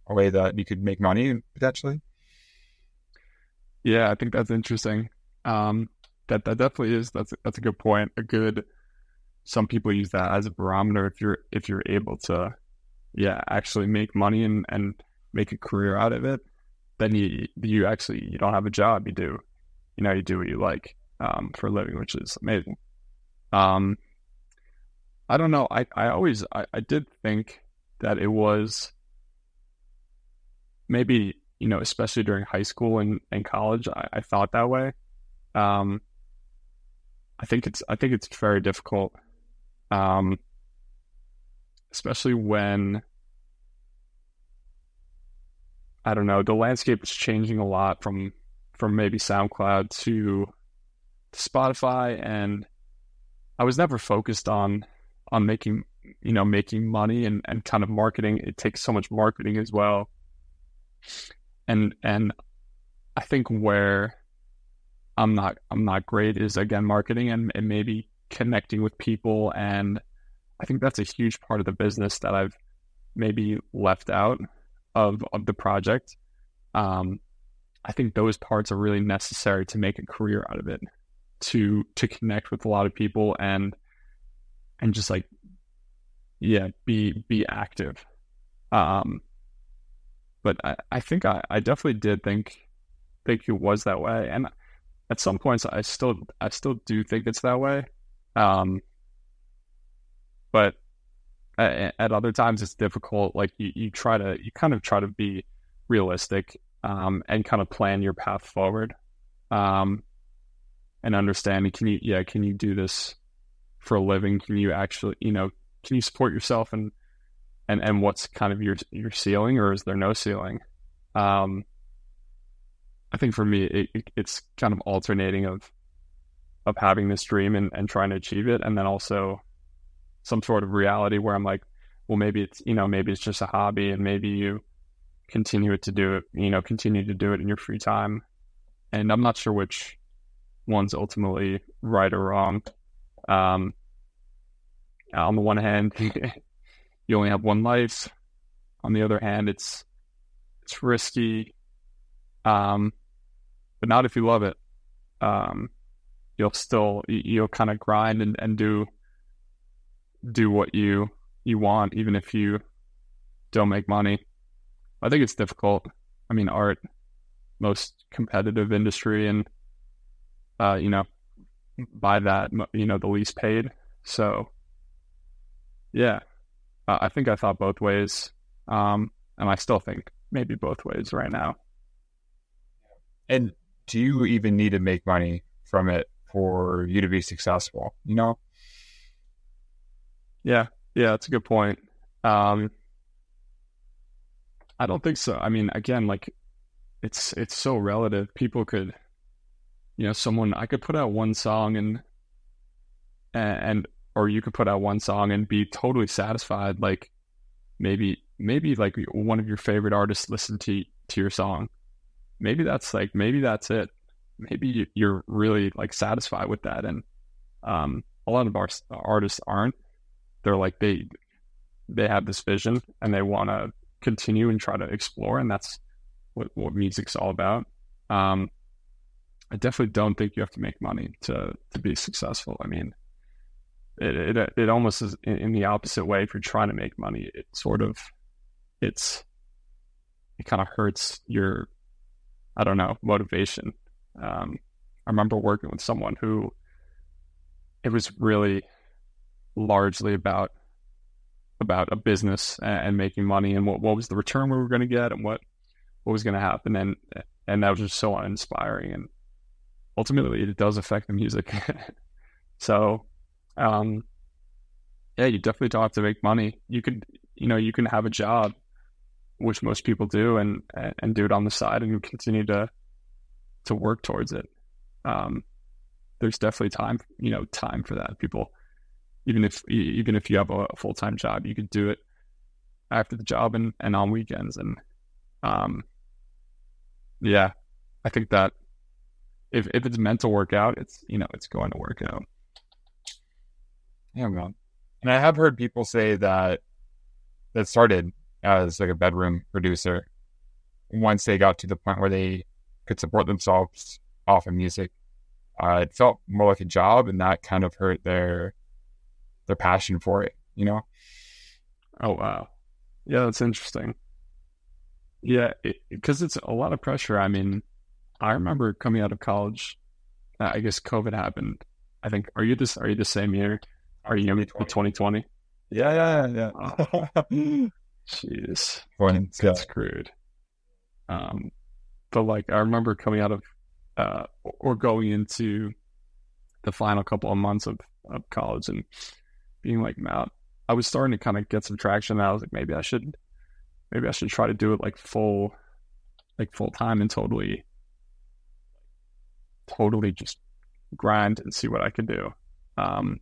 a way that you could make money potentially? Yeah, I think that's interesting. Um, that that definitely is. That's that's a good point. A good. Some people use that as a barometer. If you're if you're able to, yeah, actually make money and, and make a career out of it, then you you actually you don't have a job. You do, you know, you do what you like um, for a living, which is amazing. Um. I don't know. I, I always, I, I did think that it was maybe, you know, especially during high school and, and college, I, I thought that way. Um, I think it's, I think it's very difficult. Um, especially when, I don't know, the landscape is changing a lot from, from maybe SoundCloud to Spotify. And I was never focused on, on making, you know, making money and, and kind of marketing. It takes so much marketing as well. And, and I think where I'm not, I'm not great is again, marketing and, and maybe connecting with people. And I think that's a huge part of the business that I've maybe left out of, of the project. Um, I think those parts are really necessary to make a career out of it, to, to connect with a lot of people and, and just like, yeah, be, be active. Um, but I, I think I, I definitely did think, think it was that way. And at some points I still, I still do think it's that way. Um, but at, at other times it's difficult. Like you, you try to, you kind of try to be realistic, um, and kind of plan your path forward, um, and understand, can you, yeah, can you do this for a living? Can you actually, you know, can you support yourself and, and, and what's kind of your, your ceiling, or is there no ceiling? Um, I think for me, it, it, it's kind of alternating of, of having this dream and, and trying to achieve it. And then also some sort of reality where I'm like, well, maybe it's, you know, maybe it's just a hobby, and maybe you continue it to do it, you know, continue to do it in your free time. And I'm not sure which one's ultimately right or wrong. Um, on the one hand, you only have one life. On the other hand, it's, it's risky. Um, But not if you love it. Um, you'll still you'll kind of grind and, and do do what you you want, even if you don't make money. I think it's difficult. I mean, art, most competitive industry, and uh, you know, by that, you know, the least paid. So, yeah, uh, I think I thought both ways, um, and I still think maybe both ways right now. And do you even need to make money from it for you to be successful? You know? Yeah. Yeah. That's a good point. Um, I don't think so. I mean, again, like it's, it's so relative. People could, you know, someone, I could put out one song and, and, or you could put out one song and be totally satisfied. Like maybe, maybe like one of your favorite artists listened to, to your song. Maybe that's like, maybe that's it. Maybe you're really like satisfied with that. And, um, a lot of our artists aren't. They're like, they, they have this vision and they want to continue and try to explore. And that's what, what music's all about. Um, I definitely don't think you have to make money to, to be successful. I mean, it, it, it almost is in the opposite way. If you're trying to make money, it sort of, it's, it kind of hurts your, I don't know, motivation. Um, I remember working with someone who it was really largely about, about a business and, and making money and what, what was the return we were going to get and what, what was going to happen. And, and that was just so uninspiring. And ultimately it does affect the music. So, um, yeah, you definitely don't have to make money. You could, you know, you can have a job, which most people do, and, and do it on the side and continue to, to work towards it. Um, there's definitely time, you know, time for that. People, even if, even if you have a full-time job, you could do it after the job and, and on weekends. And, um, yeah, I think that if, if it's meant to work out, it's, you know, it's going to work out. Yeah, man. And I have heard people say that that started as like a bedroom producer once they got to the point where they could support themselves off of music. Uh, it felt more like a job, and that kind of hurt their, their passion for it, you know? Oh, wow. Yeah. That's interesting. Yeah. It, it, Cause it's a lot of pressure. I mean, I remember coming out of college, uh, I guess COVID happened. I think, are you this, are you the same year? Are you the twenty twenty? Yeah. Yeah. Yeah. Oh. Jeez, that's yeah. Screwed. Um, but like, I remember coming out of, uh, or going into the final couple of months of, of college and being like, Matt, I was starting to kind of get some traction. And I was like, maybe I should, maybe I should try to do it like full, like full time and totally, totally just grind and see what I could do. Um,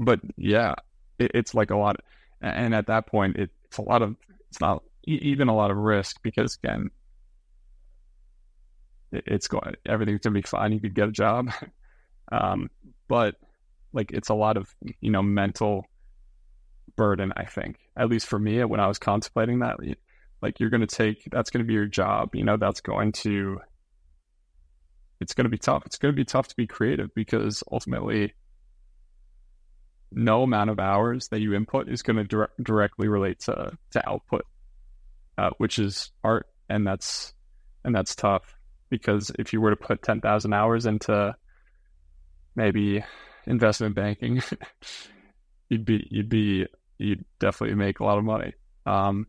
but yeah, it, it's like a lot of, and at that point, it, it's a lot of, it's not even a lot of risk because again, it, it's going, everything's going to be fine. You could get a job. Um, but like it's a lot of, you know, mental burden, I think, at least for me, when I was contemplating that, like you're going to take, that's going to be your job, you know, that's going to, it's going to be tough. It's going to be tough to be creative because ultimately no amount of hours that you input is going to dire- directly relate to, to output, uh, which is art. And that's, and that's tough because if you were to put ten thousand hours into maybe investment banking, you'd be, you'd be, you'd definitely make a lot of money. Um,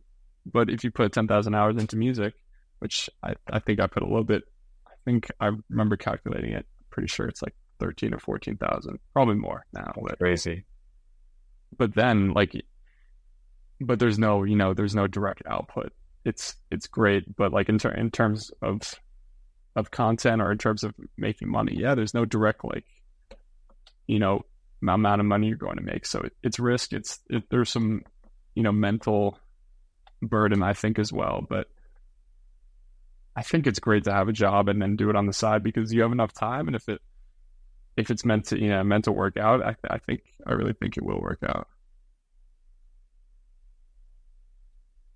but if you put ten thousand hours into music, which I, I think I put a little bit, I think I remember calculating it. I'm pretty sure it's like thirteen or fourteen thousand, probably more now. But, crazy. But then like, but there's no, you know, there's no direct output. It's, it's great. But like in, ter- in terms of, of content or in terms of making money, yeah, there's no direct, like, you know, amount of money you're going to make. So it, it's risk. It's, it, there's some, you know, mental burden, I think, as well. But I think it's great to have a job and then do it on the side because you have enough time. And if it, if it's meant to, you know, meant to work out, I, I think, I really think it will work out.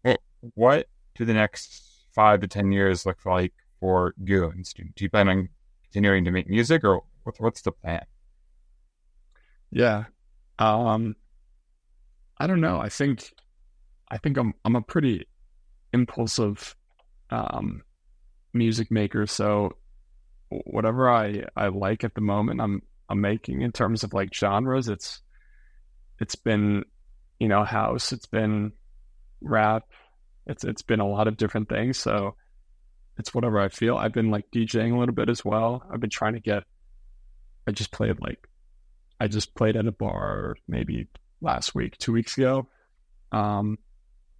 Well, what do the next five to ten years look like for Goons? Do you plan on continuing to make music, or what's the plan? Yeah. Um, I don't know. I think, I think I'm, I'm a pretty impulsive, um, music maker. So whatever I, I like at the moment, I'm, I'm making in terms of like genres, it's, it's been, you know, house, it's been rap, it's, it's been a lot of different things. So it's whatever I feel. I've been like DJing a little bit as well. I've been trying to get, I just played like, I just played at a bar maybe last week, two weeks ago. Um,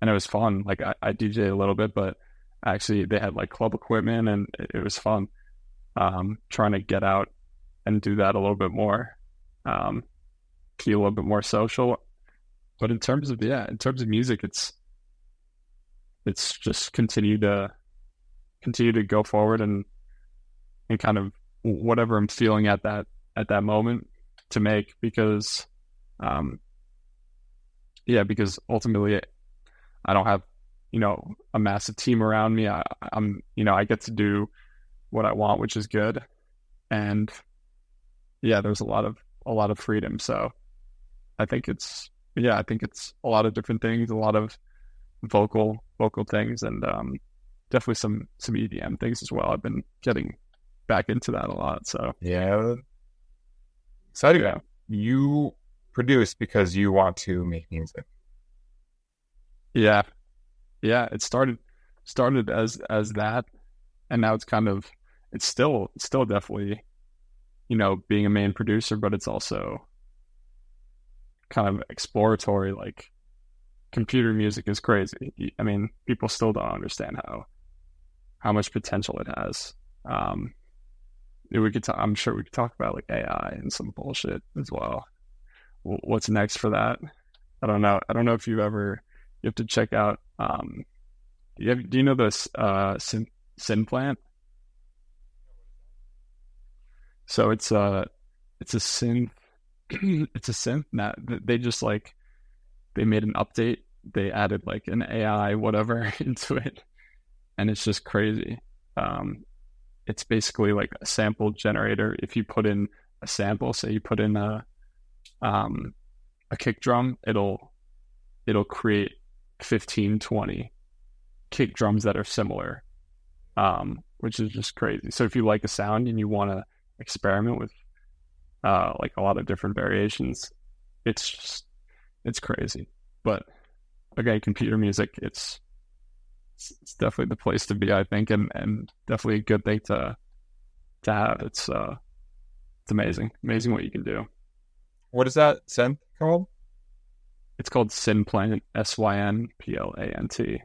and it was fun. Like I, I D J'd a little bit, but actually they had like club equipment and it, it was fun. Um, trying to get out and do that a little bit more, um, be a little bit more social. But in terms of, yeah, in terms of music, it's, it's just continue to continue to go forward and, and kind of whatever I'm feeling at that, at that moment, to make because um yeah because ultimately I don't have, you know, a massive team around me. I, I'm you know I get to do what I want, which is good. And yeah, there's a lot of a lot of freedom. So I think it's yeah I think it's a lot of different things, a lot of vocal vocal things, and um definitely some some E D M things as well. I've been getting back into that a lot. So yeah. So yeah. You produce because you want to make music. Yeah. Yeah. It started, started as, as that. And now it's kind of, it's still, it's still definitely, you know, being a main producer, but it's also kind of exploratory. Like computer music is crazy. I mean, people still don't understand how, how much potential it has. Um, We could. T- I'm sure we could talk about like A I and some bullshit as well. W- what's next for that? I don't know. I don't know if you've ever. You have to check out. Um, do you, have, do you know this uh, syn Synplant? So it's a it's a synth. It's a synth. Now they just like they made an update. They added like an A I whatever into it, and it's just crazy. Um, It's basically like a sample generator. If you put in a sample, say you put in a um, a kick drum, it'll it'll create fifteen, twenty kick drums that are similar, um, which is just crazy. So if you like a sound and you want to experiment with uh, like a lot of different variations, it's just, it's crazy. But again, computer music, it's it's definitely the place to be, I think, and, and definitely a good thing to to have. It's uh, it's amazing, amazing what you can do. What is that synth called? It's called Synplant, S Y N P L A N T.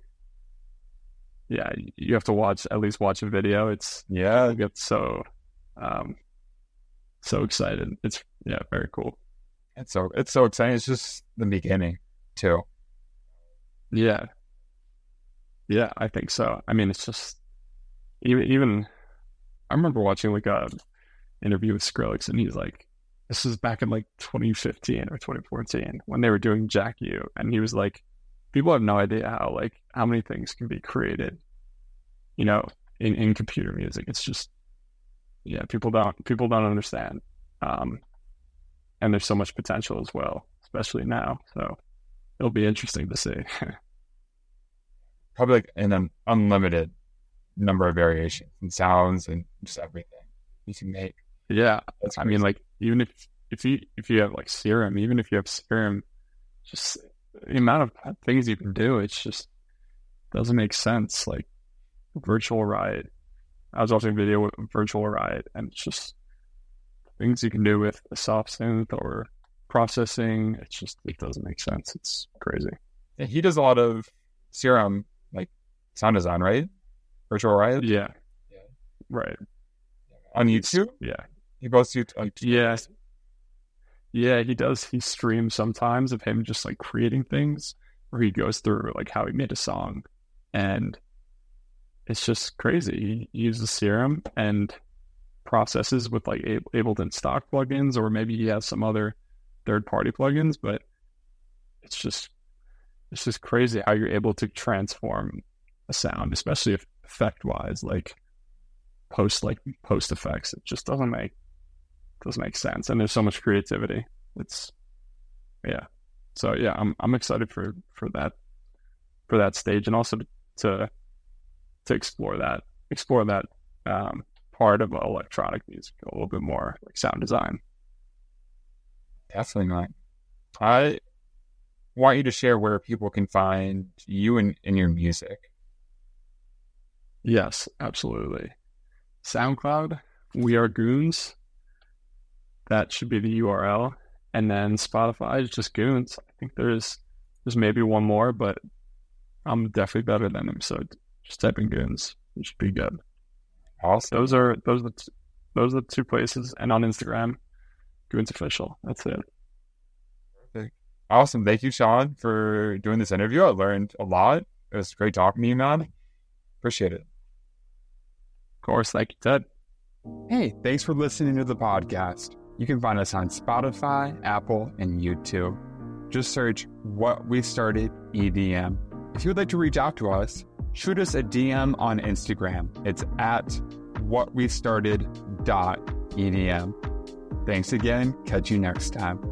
Yeah, you have to watch at least watch a video. It's yeah, you get so um, so excited. It's yeah, very cool. It's so it's so exciting. It's just the beginning too. Yeah. Yeah, I think so. I mean, it's just even even. I remember watching like a interview with Skrillex, and he's like, This was back in like twenty fifteen or twenty fourteen when they were doing Jack Ü, and he was like, people have no idea how like how many things can be created, you know, in, in computer music. It's just, yeah, people don't people don't understand, um, and there's so much potential as well, especially now. So it'll be interesting to see. Probably like an unlimited number of variations and sounds and just everything you can make. Yeah, I mean, like even if if you if you have like Serum, even if you have Serum, just the amount of things you can do, it's just doesn't make sense. Like Virtual Riot, I was watching a video with Virtual Riot, and it's just things you can do with a soft synth or processing. It's just, it doesn't make sense. It's crazy. Yeah, he does a lot of Serum, like sound design, right? Virtual Riot? Yeah. Yeah. Right. On YouTube? Yeah. He posts YouTube on YouTube? Yeah. Yeah, he does. He streams sometimes of him just like creating things, where he goes through like how he made a song. And it's just crazy. He uses Serum and processes with like Ab- Ableton stock plugins, or maybe he has some other third-party plugins, but it's just it's just crazy how you're able to transform a sound, especially if effect-wise, like post like post effects. It just doesn't make doesn't make sense, and there's so much creativity. It's yeah. So yeah, I'm I'm excited for for that for that stage, and also to to, to explore that explore that um, part of electronic music a little bit more, like sound design. Definitely not. I want you to share where people can find you and in, in your music. Yes, absolutely. SoundCloud, We Are Goons. That should be the U R L. And then Spotify is just Goons. I think there's there's maybe one more, but I'm definitely better than them. So just type in Goons. It should be good. Awesome. Those are those are t- those are the two places. And on Instagram, Goons Official. That's it. Perfect. Awesome. Thank you, Sean, for doing this interview. I learned a lot. It was great talking to you, man. Appreciate it. Of course. Thank you, Ted. Hey, thanks for listening to the podcast. You can find us on Spotify, Apple, and YouTube. Just search What We Started E D M. If you would like to reach out to us, shoot us a D M on Instagram. It's at what we started dot E D M. Thanks again. Catch you next time.